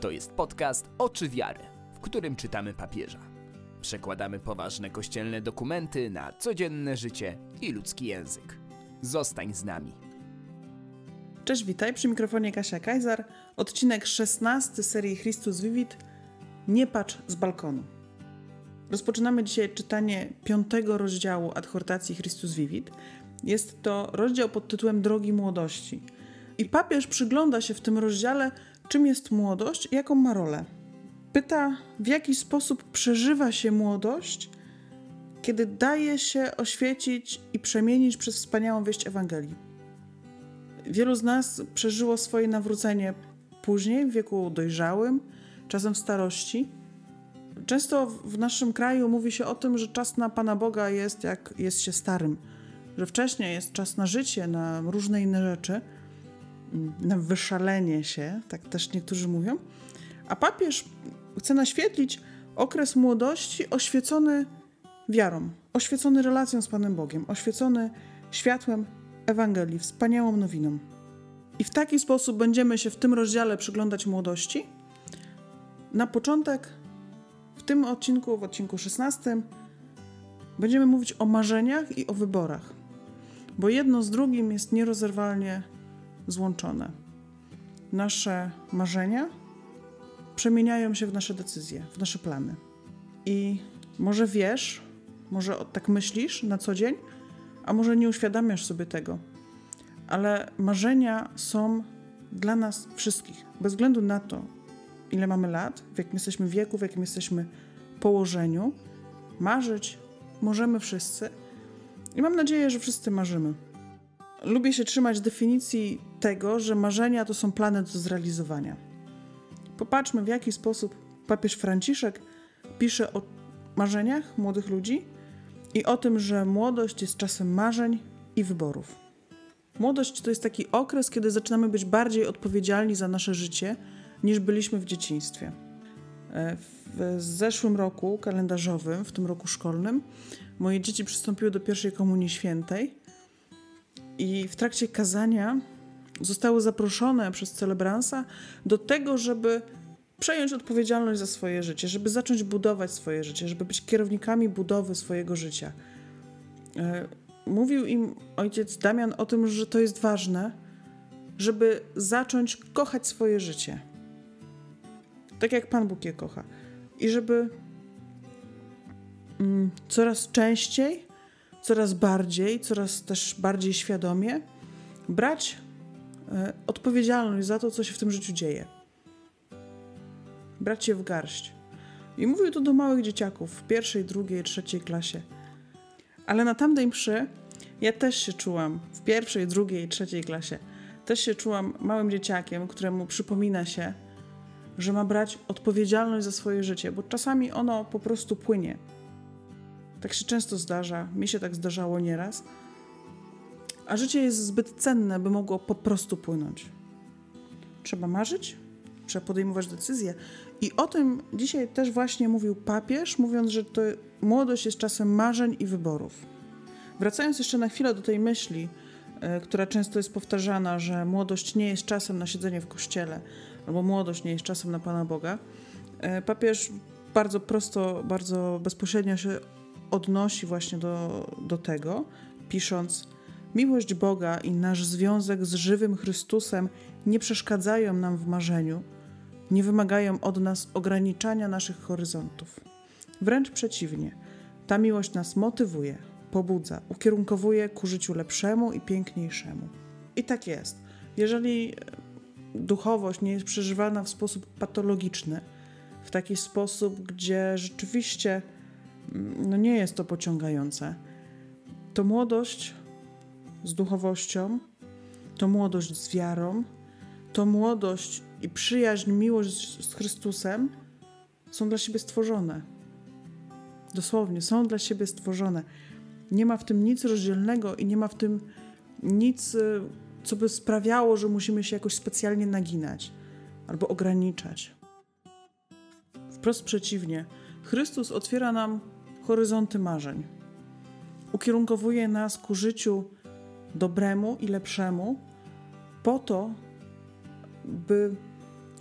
To jest podcast Oczy Wiary, w którym czytamy papieża. Przekładamy poważne kościelne dokumenty na codzienne życie i ludzki język. Zostań z nami. Cześć, witaj. Przy mikrofonie Kasia Kajzar. Odcinek 16 serii Chrystus Vivit. Nie patrz z balkonu. Rozpoczynamy dzisiaj czytanie 5 rozdziału adhortacji Chrystus Vivit. Jest to rozdział pod tytułem Drogi Młodości. I papież przygląda się w tym rozdziale, czym jest młodość i jaką ma rolę. Pyta, w jaki sposób przeżywa się młodość, kiedy daje się oświecić i przemienić przez wspaniałą wieść Ewangelii. Wielu z nas przeżyło swoje nawrócenie później, w wieku dojrzałym, czasem w starości. Często w naszym kraju mówi się o tym, że czas na Pana Boga jest, jak jest się starym. Że wcześniej jest czas na życie, na różne inne rzeczy, na wyszalenie się, tak też niektórzy mówią. A papież chce naświetlić okres młodości oświecony wiarą, oświecony relacją z Panem Bogiem, oświecony światłem Ewangelii, wspaniałą nowiną. I w taki sposób będziemy się w tym rozdziale przyglądać młodości. Na początek, w tym odcinku, w odcinku 16, będziemy mówić o marzeniach i o wyborach, bo jedno z drugim jest nierozerwalnie złączone. Nasze marzenia przemieniają się w nasze decyzje, w nasze plany. I może wiesz, może tak myślisz na co dzień, a może nie uświadamiasz sobie tego, ale marzenia są dla nas wszystkich, bez względu na to, ile mamy lat, w jakim jesteśmy wieku, w jakim jesteśmy położeniu. Marzyć możemy wszyscy i mam nadzieję, że wszyscy marzymy. Lubię się trzymać definicji tego, że marzenia to są plany do zrealizowania. Popatrzmy, w jaki sposób papież Franciszek pisze o marzeniach młodych ludzi i o tym, że młodość jest czasem marzeń i wyborów. Młodość to jest taki okres, kiedy zaczynamy być bardziej odpowiedzialni za nasze życie, niż byliśmy w dzieciństwie. W zeszłym roku kalendarzowym, w tym roku szkolnym, moje dzieci przystąpiły do pierwszej komunii świętej i w trakcie kazania zostały zaproszone przez celebransa do tego, żeby przejąć odpowiedzialność za swoje życie, żeby zacząć budować swoje życie, żeby być kierownikami budowy swojego życia. Mówił im ojciec Damian o tym, że to jest ważne, żeby zacząć kochać swoje życie. Tak jak Pan Bóg je kocha. I żeby coraz częściej, coraz bardziej, coraz też bardziej świadomie brać odpowiedzialność za to, co się w tym życiu dzieje. Brać je w garść. I mówił to do małych dzieciaków w 1., 2., 3. klasie. Ale na tamtej mszy ja też się czułam w 1., 2., 3. klasie. Też się czułam małym dzieciakiem, któremu przypomina się, że ma brać odpowiedzialność za swoje życie, bo czasami ono po prostu płynie. Tak się często zdarza, mi się tak zdarzało nieraz, a życie jest zbyt cenne, by mogło po prostu płynąć. Trzeba marzyć, trzeba podejmować decyzje i o tym dzisiaj też właśnie mówił papież, mówiąc, że to młodość jest czasem marzeń i wyborów. Wracając jeszcze na chwilę do tej myśli, która często jest powtarzana, że młodość nie jest czasem na siedzenie w kościele, albo młodość nie jest czasem na Pana Boga. Papież bardzo prosto, bardzo bezpośrednio się odnosi właśnie do tego, pisząc: miłość Boga i nasz związek z żywym Chrystusem nie przeszkadzają nam w marzeniu, nie wymagają od nas ograniczania naszych horyzontów. Wręcz przeciwnie, ta miłość nas motywuje, pobudza, ukierunkowuje ku życiu lepszemu i piękniejszemu. I tak jest. Jeżeli duchowość nie jest przeżywana w sposób patologiczny, w taki sposób, gdzie rzeczywiście nie jest to pociągające, to młodość z duchowością, to młodość z wiarą, to młodość i przyjaźń, miłość z Chrystusem są dla siebie stworzone. Dosłownie, są dla siebie stworzone. Nie ma w tym nic rozdzielnego i nie ma w tym nic, co by sprawiało, że musimy się jakoś specjalnie naginać albo ograniczać. Wprost przeciwnie, Chrystus otwiera nam horyzonty marzeń. Ukierunkowuje nas ku życiu dobremu i lepszemu po to, by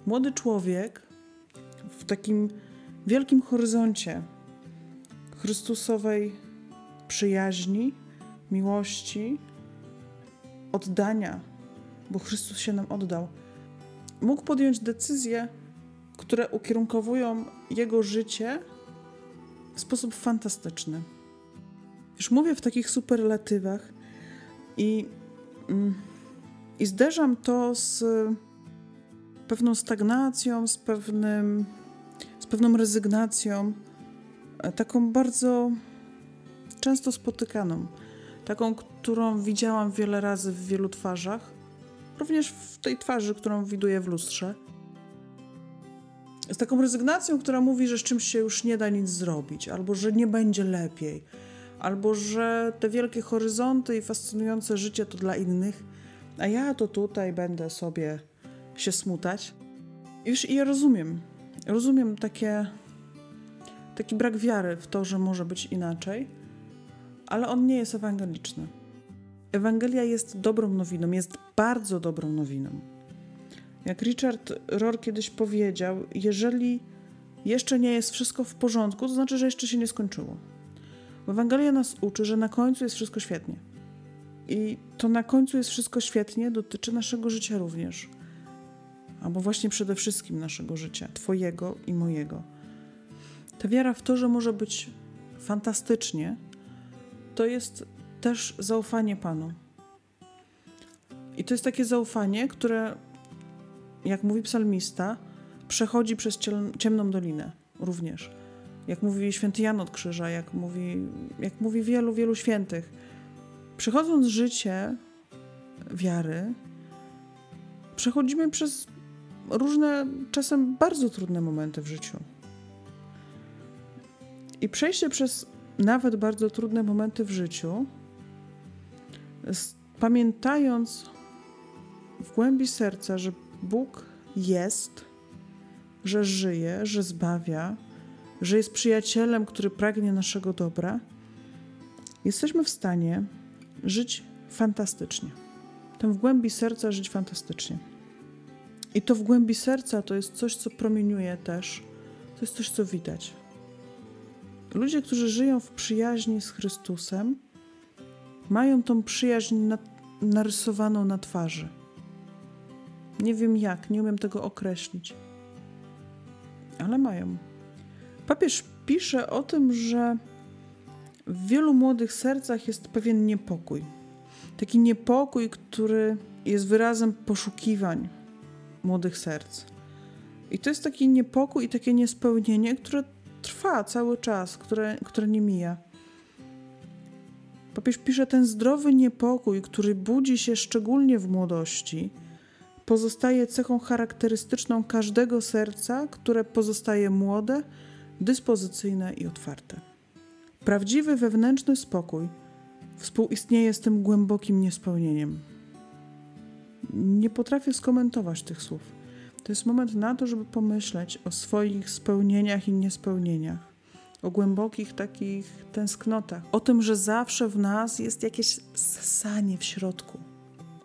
młody człowiek w takim wielkim horyzoncie Chrystusowej przyjaźni, miłości, oddania, bo Chrystus się nam oddał. Mógł podjąć decyzje, które ukierunkowują jego życie w sposób fantastyczny. Już mówię w takich superlatywach i zderzam to z pewną stagnacją, z pewną rezygnacją, taką bardzo często spotykaną, taką, którą widziałam wiele razy w wielu twarzach, również w tej twarzy, którą widuję w lustrze. Z taką rezygnacją, która mówi, że z czymś się już nie da nic zrobić, albo że nie będzie lepiej, albo że te wielkie horyzonty i fascynujące życie to dla innych, a ja to tutaj będę sobie się smutać. I wiesz, ja rozumiem taki brak wiary w to, że może być inaczej, ale on nie jest ewangeliczny. Ewangelia jest dobrą nowiną, jest bardzo dobrą nowiną. Jak Richard Rohr kiedyś powiedział, jeżeli jeszcze nie jest wszystko w porządku, to znaczy, że jeszcze się nie skończyło. Ewangelia nas uczy, że na końcu jest wszystko świetnie. I to na końcu jest wszystko świetnie dotyczy naszego życia również. Albo właśnie przede wszystkim naszego życia, twojego i mojego. Ta wiara w to, że może być fantastycznie, to jest też zaufanie Panu. I to jest takie zaufanie, które, jak mówi psalmista, przechodzi przez ciemną dolinę również. Jak mówi Święty Jan od Krzyża, jak mówi wielu, wielu świętych. Przechodząc życie wiary, przechodzimy przez różne, czasem bardzo trudne momenty w życiu. I przejście przez nawet bardzo trudne momenty w życiu, pamiętając w głębi serca, że Bóg jest, że żyje, że zbawia, że jest przyjacielem, który pragnie naszego dobra, jesteśmy w stanie żyć fantastycznie. Tam w głębi serca żyć fantastycznie. I to w głębi serca to jest coś, co promieniuje też. To jest coś, co widać. Ludzie, którzy żyją w przyjaźni z Chrystusem, mają tą przyjaźń narysowaną na twarzy. Nie wiem jak, nie umiem tego określić. Ale mają. Papież pisze o tym, że w wielu młodych sercach jest pewien niepokój. Taki niepokój, który jest wyrazem poszukiwań młodych serc. I to jest taki niepokój i takie niespełnienie, które trwa cały czas, które nie mija. Papież pisze, ten zdrowy niepokój, który budzi się szczególnie w młodości, pozostaje cechą charakterystyczną każdego serca, które pozostaje młode, dyspozycyjne i otwarte. Prawdziwy wewnętrzny spokój współistnieje z tym głębokim niespełnieniem. Nie potrafię skomentować tych słów. To jest moment na to, żeby pomyśleć o swoich spełnieniach i niespełnieniach, o głębokich takich tęsknotach, o tym, że zawsze w nas jest jakieś ssanie w środku,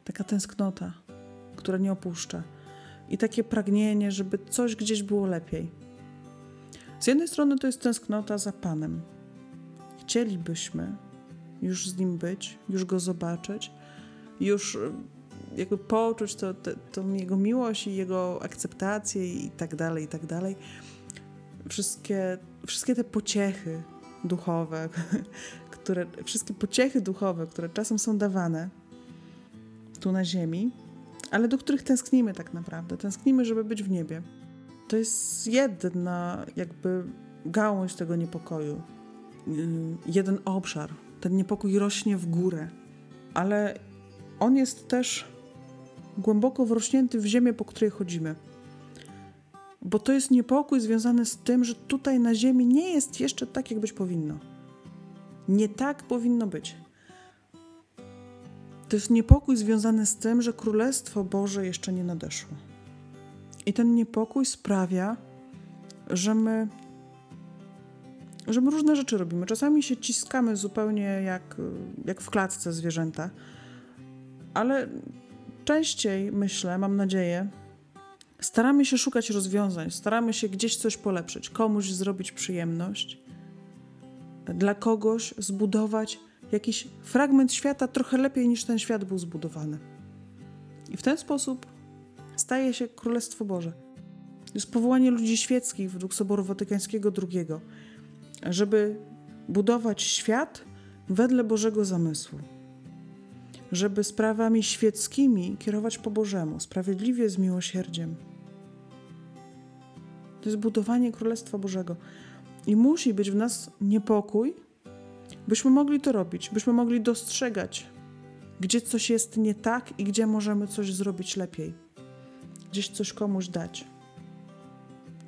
taka tęsknota, która nie opuszcza i takie pragnienie, żeby coś gdzieś było lepiej. Z jednej strony to jest tęsknota za Panem. Chcielibyśmy już z Nim być, już Go zobaczyć, już jakby poczuć tą Jego miłość i Jego akceptację i tak dalej, i tak dalej. Wszystkie te pociechy duchowe, które czasem są dawane tu na ziemi, ale do których tęsknimy tak naprawdę. Tęsknimy, żeby być w niebie. To jest jedna jakby gałąź tego niepokoju. Jeden obszar. Ten niepokój rośnie w górę. Ale on jest też głęboko wrośnięty w ziemię, po której chodzimy. Bo to jest niepokój związany z tym, że tutaj na ziemi nie jest jeszcze tak, jak być powinno. Nie tak powinno być. To jest niepokój związany z tym, że Królestwo Boże jeszcze nie nadeszło. I ten niepokój sprawia, że my różne rzeczy robimy. Czasami się ciskamy zupełnie jak w klatce zwierzęta, ale częściej, myślę, mam nadzieję, staramy się szukać rozwiązań, staramy się gdzieś coś polepszyć, komuś zrobić przyjemność, dla kogoś zbudować jakiś fragment świata trochę lepiej niż ten świat był zbudowany. I w ten sposób staje się Królestwo Boże. Jest powołanie ludzi świeckich według Soboru Watykańskiego II, żeby budować świat wedle Bożego zamysłu. Żeby sprawami świeckimi kierować po Bożemu, sprawiedliwie, z miłosierdziem. To jest budowanie Królestwa Bożego. I musi być w nas niepokój, byśmy mogli to robić, byśmy mogli dostrzegać, gdzie coś jest nie tak i gdzie możemy coś zrobić lepiej. Gdzieś coś komuś dać.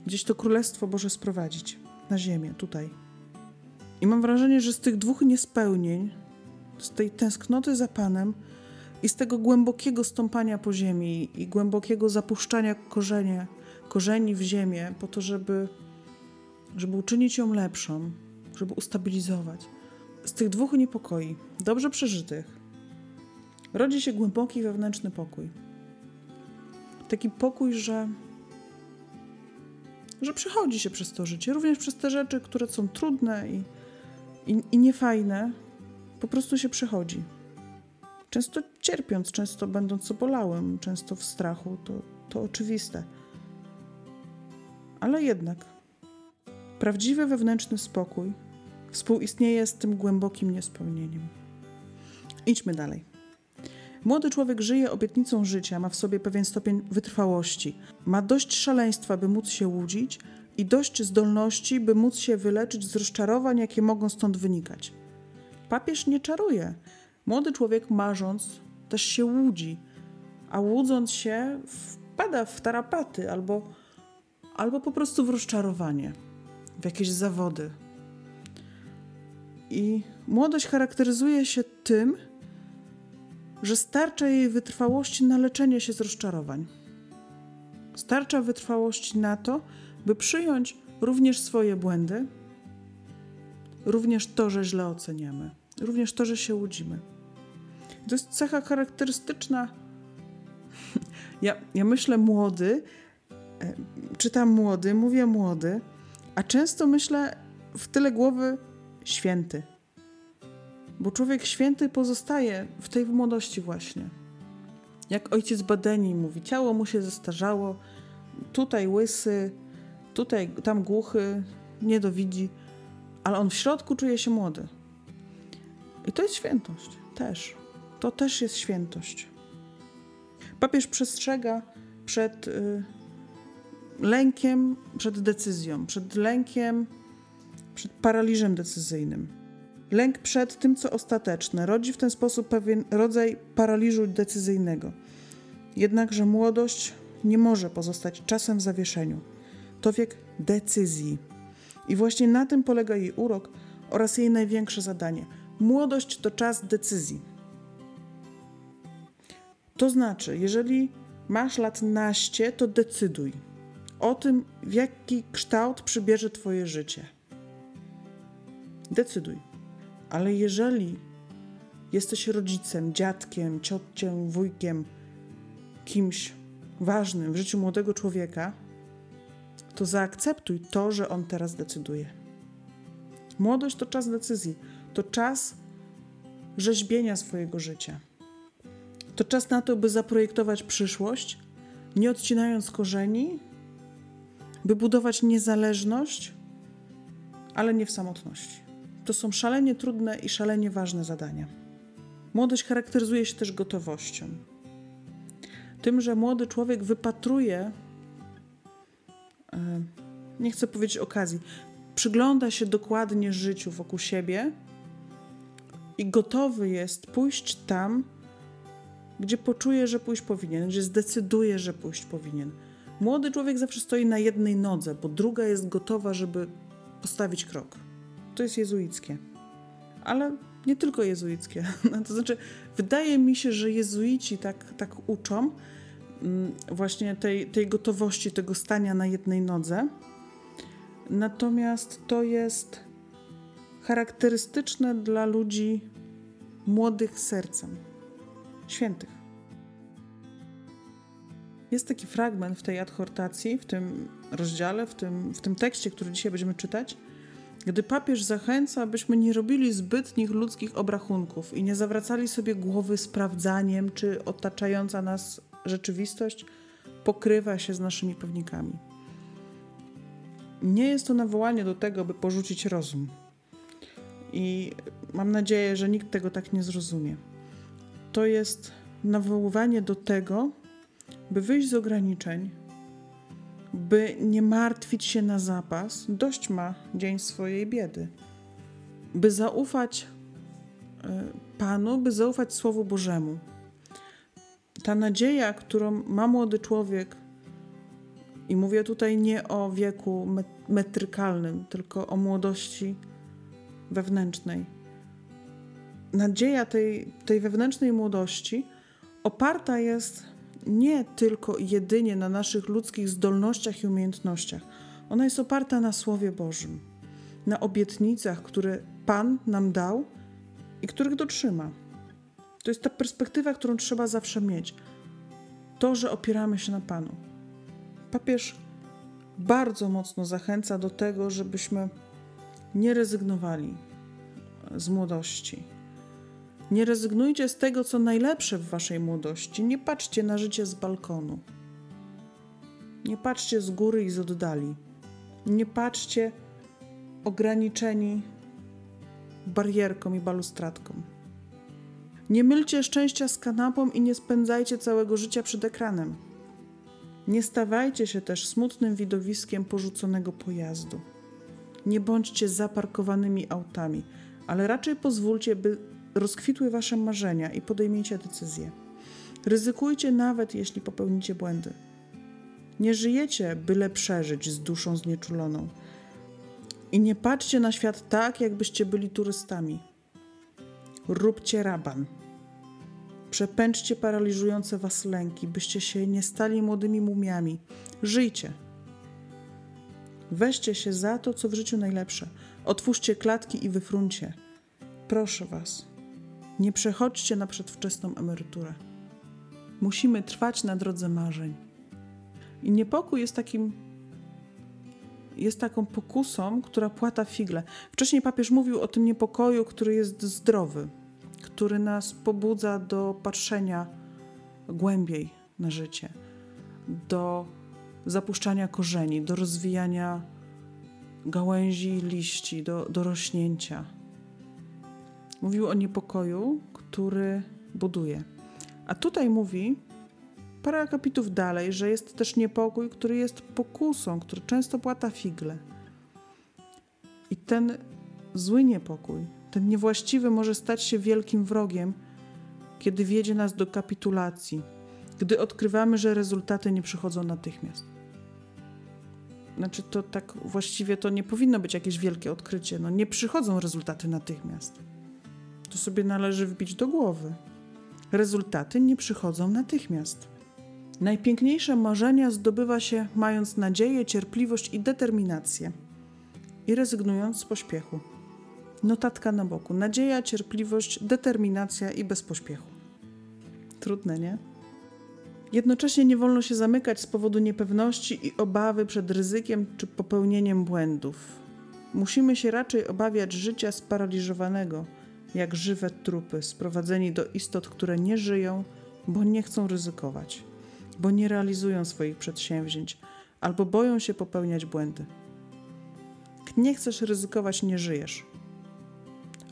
Gdzieś to Królestwo Boże sprowadzić na ziemię, tutaj. I mam wrażenie, że z tych dwóch niespełnień, z tej tęsknoty za Panem i z tego głębokiego stąpania po ziemi i głębokiego zapuszczania korzeni w ziemię po to, żeby uczynić ją lepszą, żeby ustabilizować. Z tych dwóch niepokoi, dobrze przeżytych, rodzi się głęboki wewnętrzny pokój. Taki pokój, że przechodzi się przez to życie, również przez te rzeczy, które są trudne i niefajne, po prostu się przechodzi. Często cierpiąc, często będąc obolałym, często w strachu, to oczywiste. Ale jednak prawdziwy wewnętrzny spokój współistnieje z tym głębokim niespełnieniem. Idźmy dalej. Młody człowiek żyje obietnicą życia, ma w sobie pewien stopień wytrwałości. Ma dość szaleństwa, by móc się łudzić i dość zdolności, by móc się wyleczyć z rozczarowań, jakie mogą stąd wynikać. Papież nie czaruje. Młody człowiek, marząc, też się łudzi, a łudząc się wpada w tarapaty albo po prostu w rozczarowanie, w jakieś zawody. I młodość charakteryzuje się tym, że starcza jej wytrwałości na leczenie się z rozczarowań. Starcza wytrwałości na to, by przyjąć również swoje błędy, również to, że źle oceniamy, również to, że się łudzimy. To jest cecha charakterystyczna. Ja myślę młody, czytam młody, mówię młody, a często myślę w tyle głowy święty. Bo człowiek święty pozostaje w tej młodości właśnie. Jak ojciec Badeni mówi, ciało mu się zestarzało, tutaj łysy, tutaj tam głuchy, niedowidzi, ale on w środku czuje się młody. I to jest świętość też. To też jest świętość. Papież przestrzega przed lękiem, przed decyzją, przed lękiem, przed paraliżem decyzyjnym. Lęk przed tym, co ostateczne, rodzi w ten sposób pewien rodzaj paraliżu decyzyjnego. Jednakże młodość nie może pozostać czasem w zawieszeniu. To wiek decyzji. I właśnie na tym polega jej urok oraz jej największe zadanie. Młodość to czas decyzji. To znaczy, jeżeli masz lat naście, to decyduj o tym, w jaki kształt przybierze twoje życie. Decyduj. Ale jeżeli jesteś rodzicem, dziadkiem, ciotcią, wujkiem, kimś ważnym w życiu młodego człowieka, to zaakceptuj to, że on teraz decyduje. Młodość to czas decyzji, to czas rzeźbienia swojego życia. To czas na to, by zaprojektować przyszłość, nie odcinając korzeni, by budować niezależność, ale nie w samotności. To są szalenie trudne i szalenie ważne zadania. Młodość charakteryzuje się też gotowością. Tym, że młody człowiek wypatruje, nie chcę powiedzieć okazji, przygląda się dokładnie życiu wokół siebie i gotowy jest pójść tam, gdzie poczuje, że pójść powinien, gdzie zdecyduje, że pójść powinien. Młody człowiek zawsze stoi na jednej nodze, bo druga jest gotowa, żeby postawić krok. To jest jezuickie, ale nie tylko jezuickie. To znaczy, wydaje mi się, że jezuici tak uczą właśnie tej gotowości, tego stania na jednej nodze. Natomiast to jest charakterystyczne dla ludzi młodych sercem, świętych. Jest taki fragment w tej adhortacji, w tym rozdziale, w tym tekście, który dzisiaj będziemy czytać, gdy papież zachęca, abyśmy nie robili zbytnich ludzkich obrachunków i nie zawracali sobie głowy sprawdzaniem, czy otaczająca nas rzeczywistość pokrywa się z naszymi pewnikami. Nie jest to nawołanie do tego, by porzucić rozum. I mam nadzieję, że nikt tego tak nie zrozumie. To jest nawoływanie do tego, by wyjść z ograniczeń, by nie martwić się na zapas, dość ma dzień swojej biedy, by zaufać Panu, by zaufać Słowu Bożemu. Ta nadzieja, którą ma młody człowiek, i mówię tutaj nie o wieku metrykalnym, tylko o młodości wewnętrznej. Nadzieja tej wewnętrznej młodości oparta jest nie tylko i jedynie na naszych ludzkich zdolnościach i umiejętnościach. Ona jest oparta na Słowie Bożym, na obietnicach, które Pan nam dał i których dotrzyma. To jest ta perspektywa, którą trzeba zawsze mieć. To, że opieramy się na Panu. Papież bardzo mocno zachęca do tego, żebyśmy nie rezygnowali z młodości. Nie rezygnujcie z tego, co najlepsze w waszej młodości. Nie patrzcie na życie z balkonu. Nie patrzcie z góry i z oddali. Nie patrzcie ograniczeni barierką i balustradką. Nie mylcie szczęścia z kanapą i nie spędzajcie całego życia przed ekranem. Nie stawajcie się też smutnym widowiskiem porzuconego pojazdu. Nie bądźcie zaparkowanymi autami, ale raczej pozwólcie, by rozkwitły wasze marzenia i podejmijcie decyzje. Ryzykujcie nawet, jeśli popełnicie błędy. Nie żyjecie, byle przeżyć z duszą znieczuloną. I nie patrzcie na świat tak, jakbyście byli turystami. Róbcie raban. Przepęczcie paraliżujące was lęki, byście się nie stali młodymi mumiami. Żyjcie. Weźcie się za to, co w życiu najlepsze. Otwórzcie klatki i wyfruncie. Proszę was, nie przechodźcie na przedwczesną emeryturę. Musimy trwać na drodze marzeń. I niepokój jest taką pokusą, która płata figle. Wcześniej papież mówił o tym niepokoju, który jest zdrowy, który nas pobudza do patrzenia głębiej na życie, do zapuszczania korzeni, do rozwijania gałęzi i liści, do rośnięcia. Mówił o niepokoju, który buduje. A tutaj mówi, parę akapitów dalej, że jest też niepokój, który jest pokusą, który często płata figle. I ten zły niepokój, ten niewłaściwy może stać się wielkim wrogiem, kiedy wiedzie nas do kapitulacji, gdy odkrywamy, że rezultaty nie przychodzą natychmiast. Znaczy to tak właściwie to nie powinno być jakieś wielkie odkrycie. No nie przychodzą rezultaty natychmiast. To sobie należy wbić do głowy. Rezultaty nie przychodzą natychmiast. Najpiękniejsze marzenia zdobywa się mając nadzieję, cierpliwość i determinację i rezygnując z pośpiechu. Notatka na boku. Nadzieja, cierpliwość, determinacja i bez pośpiechu. Trudne, nie? Jednocześnie nie wolno się zamykać z powodu niepewności i obawy przed ryzykiem czy popełnieniem błędów. Musimy się raczej obawiać życia sparaliżowanego, jak żywe trupy sprowadzeni do istot, które nie żyją, bo nie chcą ryzykować, bo nie realizują swoich przedsięwzięć albo boją się popełniać błędy. Nie chcesz ryzykować, nie żyjesz.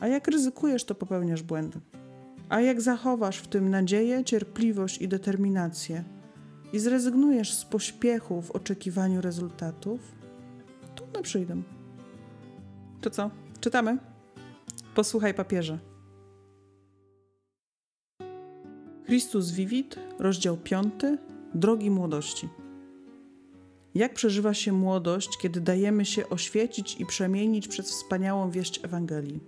A jak ryzykujesz, to popełniasz błędy. A jak zachowasz w tym nadzieję, cierpliwość i determinację i zrezygnujesz z pośpiechu w oczekiwaniu rezultatów, to one przyjdą. To co? Czytamy? Posłuchaj papieża. Chrystus Vivit, rozdział 5, drogi młodości. Jak przeżywa się młodość, kiedy dajemy się oświecić i przemienić przez wspaniałą wieść Ewangelii?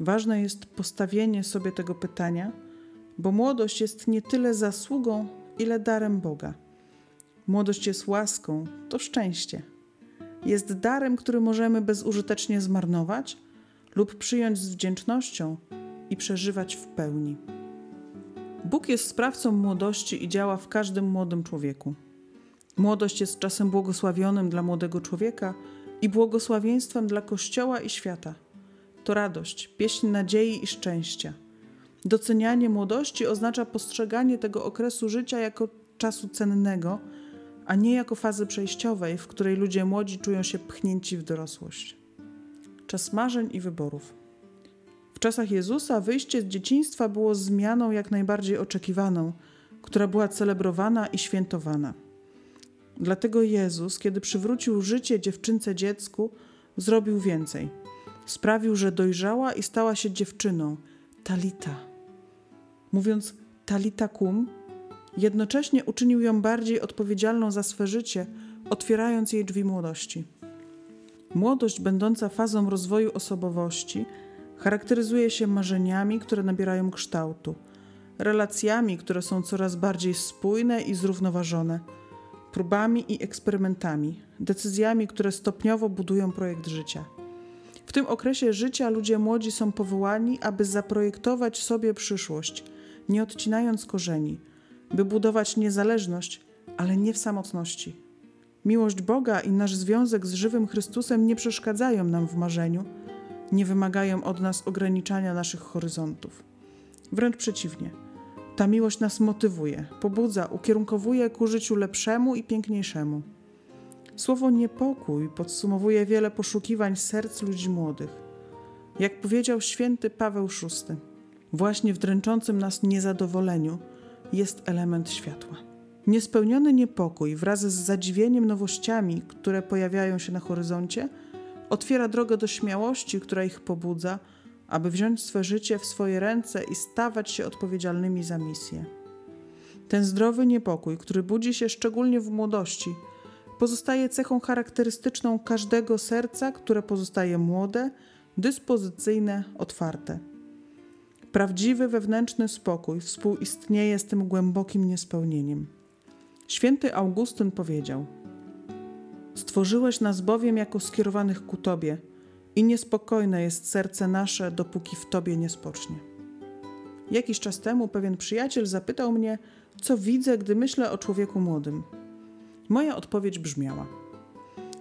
Ważne jest postawienie sobie tego pytania, bo młodość jest nie tyle zasługą, ile darem Boga. Młodość jest łaską, to szczęście. Jest darem, który możemy bezużytecznie zmarnować lub przyjąć z wdzięcznością i przeżywać w pełni. Bóg jest sprawcą młodości i działa w każdym młodym człowieku. Młodość jest czasem błogosławionym dla młodego człowieka i błogosławieństwem dla Kościoła i świata. To radość, pieśń nadziei i szczęścia. Docenianie młodości oznacza postrzeganie tego okresu życia jako czasu cennego, a nie jako fazy przejściowej, w której ludzie młodzi czują się pchnięci w dorosłość. Czas marzeń i wyborów. W czasach Jezusa wyjście z dzieciństwa było zmianą jak najbardziej oczekiwaną, która była celebrowana i świętowana. Dlatego Jezus, kiedy przywrócił życie dziewczynce dziecku, zrobił więcej. Sprawił, że dojrzała i stała się dziewczyną, Talita. Mówiąc Talita kum, jednocześnie uczynił ją bardziej odpowiedzialną za swe życie, otwierając jej drzwi młodości. Młodość będąca fazą rozwoju osobowości charakteryzuje się marzeniami, które nabierają kształtu, relacjami, które są coraz bardziej spójne i zrównoważone, próbami i eksperymentami, decyzjami, które stopniowo budują projekt życia. W tym okresie życia ludzie młodzi są powołani, aby zaprojektować sobie przyszłość, nie odcinając korzeni, by budować niezależność, ale nie w samotności. Miłość Boga i nasz związek z żywym Chrystusem nie przeszkadzają nam w marzeniu, nie wymagają od nas ograniczania naszych horyzontów. Wręcz przeciwnie, ta miłość nas motywuje, pobudza, ukierunkowuje ku życiu lepszemu i piękniejszemu. Słowo niepokój podsumowuje wiele poszukiwań serc ludzi młodych. Jak powiedział święty Paweł VI, właśnie w dręczącym nas niezadowoleniu jest element światła. Niespełniony niepokój wraz z zadziwieniem nowościami, które pojawiają się na horyzoncie, otwiera drogę do śmiałości, która ich pobudza, aby wziąć swe życie w swoje ręce i stawać się odpowiedzialnymi za misję. Ten zdrowy niepokój, który budzi się szczególnie w młodości, pozostaje cechą charakterystyczną każdego serca, które pozostaje młode, dyspozycyjne, otwarte. Prawdziwy wewnętrzny spokój współistnieje z tym głębokim niespełnieniem. Święty Augustyn powiedział: stworzyłeś nas bowiem jako skierowanych ku Tobie i niespokojne jest serce nasze, dopóki w Tobie nie spocznie. Jakiś czas temu pewien przyjaciel zapytał mnie, co widzę, gdy myślę o człowieku młodym. Moja odpowiedź brzmiała: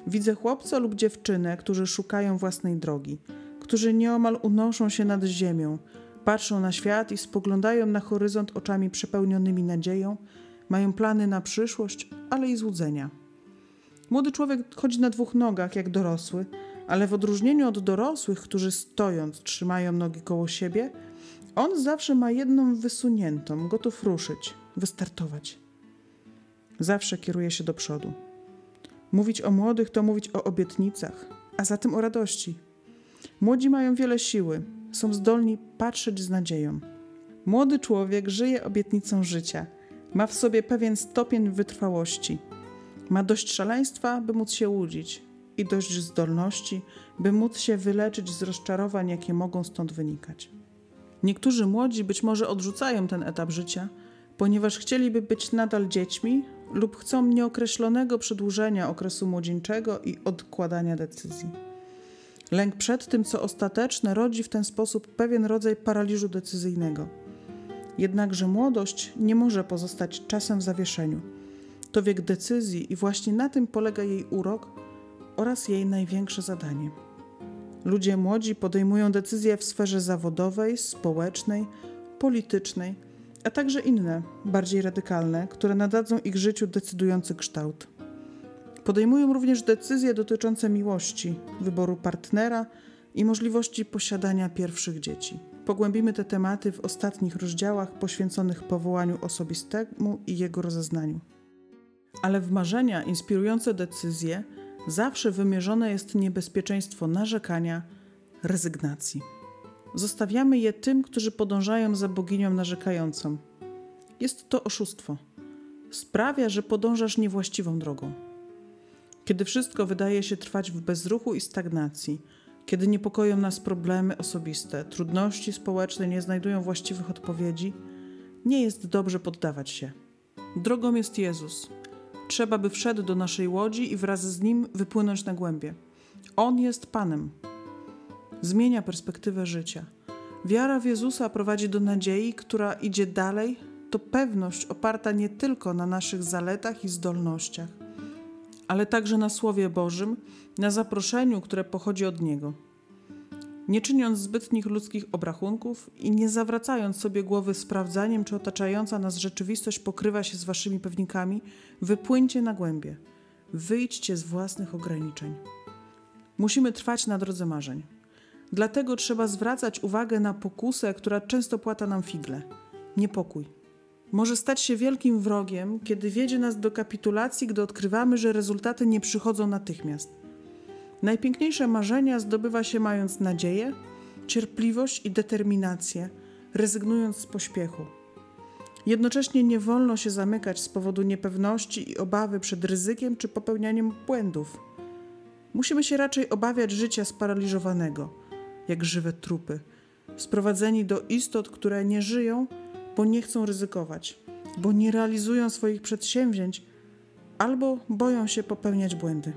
widzę chłopca lub dziewczynę, którzy szukają własnej drogi, którzy nieomal unoszą się nad ziemią, patrzą na świat i spoglądają na horyzont oczami przepełnionymi nadzieją, mają plany na przyszłość, ale i złudzenia. Młody człowiek chodzi na dwóch nogach jak dorosły, ale w odróżnieniu od dorosłych, którzy stojąc trzymają nogi koło siebie, on zawsze ma jedną wysuniętą, gotów ruszyć, wystartować. Zawsze kieruje się do przodu. Mówić o młodych to mówić o obietnicach, a zatem o radości. Młodzi mają wiele siły, są zdolni patrzeć z nadzieją. Młody człowiek żyje obietnicą życia, ma w sobie pewien stopień wytrwałości. Ma dość szaleństwa, by móc się łudzić i dość zdolności, by móc się wyleczyć z rozczarowań, jakie mogą stąd wynikać. Niektórzy młodzi być może odrzucają ten etap życia, ponieważ chcieliby być nadal dziećmi lub chcą nieokreślonego przedłużenia okresu młodzieńczego i odkładania decyzji. Lęk przed tym, co ostateczne, rodzi w ten sposób pewien rodzaj paraliżu decyzyjnego. Jednakże młodość nie może pozostać czasem w zawieszeniu. To wiek decyzji i właśnie na tym polega jej urok oraz jej największe zadanie. Ludzie młodzi podejmują decyzje w sferze zawodowej, społecznej, politycznej, a także inne, bardziej radykalne, które nadadzą ich życiu decydujący kształt. Podejmują również decyzje dotyczące miłości, wyboru partnera i możliwości posiadania pierwszych dzieci. Pogłębimy te tematy w ostatnich rozdziałach poświęconych powołaniu osobistemu i jego rozeznaniu. Ale w marzenia inspirujące decyzje zawsze wymierzone jest niebezpieczeństwo narzekania, rezygnacji. Zostawiamy je tym, którzy podążają za boginią narzekającą. Jest to oszustwo. Sprawia, że podążasz niewłaściwą drogą. Kiedy wszystko wydaje się trwać w bezruchu i stagnacji, kiedy niepokoją nas problemy osobiste, trudności społeczne nie znajdują właściwych odpowiedzi, nie jest dobrze poddawać się. Drogą jest Jezus. Trzeba, by wszedł do naszej łodzi i wraz z Nim wypłynąć na głębie. On jest Panem. Zmienia perspektywę życia. Wiara w Jezusa prowadzi do nadziei, która idzie dalej to pewność oparta nie tylko na naszych zaletach i zdolnościach, ale także na Słowie Bożym, na zaproszeniu, które pochodzi od Niego. Nie czyniąc zbytnich ludzkich obrachunków i nie zawracając sobie głowy sprawdzaniem, czy otaczająca nas rzeczywistość pokrywa się z waszymi pewnikami, wypłyńcie na głębie. Wyjdźcie z własnych ograniczeń. Musimy trwać na drodze marzeń. Dlatego trzeba zwracać uwagę na pokusę, która często płata nam figle. Niepokój. Może stać się wielkim wrogiem, kiedy wiedzie nas do kapitulacji, gdy odkrywamy, że rezultaty nie przychodzą natychmiast. Najpiękniejsze marzenia zdobywa się mając nadzieję, cierpliwość i determinację, rezygnując z pośpiechu. Jednocześnie nie wolno się zamykać z powodu niepewności i obawy przed ryzykiem czy popełnianiem błędów. Musimy się raczej obawiać życia sparaliżowanego, jak żywe trupy, sprowadzeni do istot, które nie żyją, bo nie chcą ryzykować, bo nie realizują swoich przedsięwzięć albo boją się popełniać błędy.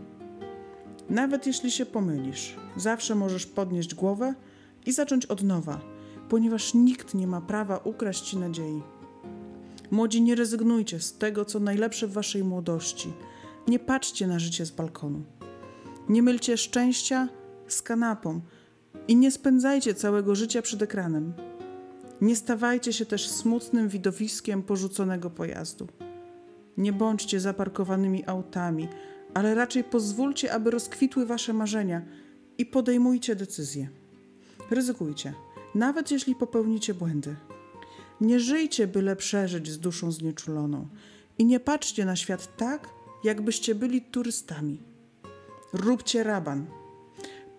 Nawet jeśli się pomylisz, zawsze możesz podnieść głowę i zacząć od nowa, ponieważ nikt nie ma prawa ukraść ci nadziei. Młodzi, nie rezygnujcie z tego, co najlepsze w waszej młodości. Nie patrzcie na życie z balkonu. Nie mylcie szczęścia z kanapą i nie spędzajcie całego życia przed ekranem. Nie stawajcie się też smutnym widowiskiem porzuconego pojazdu. Nie bądźcie zaparkowanymi autami, ale raczej pozwólcie, aby rozkwitły wasze marzenia i podejmujcie decyzje. Ryzykujcie, nawet jeśli popełnicie błędy. Nie żyjcie, byle przeżyć z duszą znieczuloną i nie patrzcie na świat tak, jakbyście byli turystami. Róbcie raban.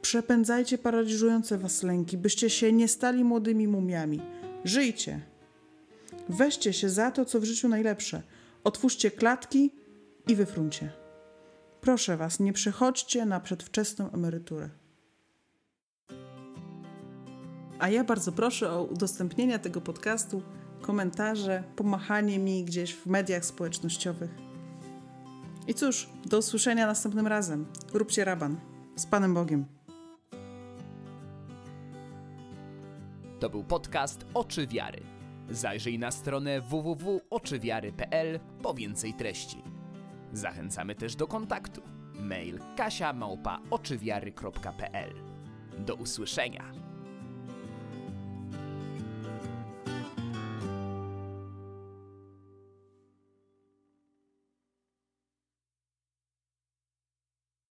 Przepędzajcie paraliżujące was lęki, byście się nie stali młodymi mumiami. Żyjcie. Weźcie się za to, co w życiu najlepsze. Otwórzcie klatki i wyfruncie. Proszę was, nie przechodźcie na przedwczesną emeryturę. A ja bardzo proszę o udostępnienie tego podcastu, komentarze, pomachanie mi gdzieś w mediach społecznościowych. I cóż, do usłyszenia następnym razem. Róbcie raban. Z Panem Bogiem. To był podcast Oczy Wiary. Zajrzyj na stronę www.oczywiary.pl po więcej treści. Zachęcamy też do kontaktu. Mail kasia@oczywiary.pl. Do usłyszenia.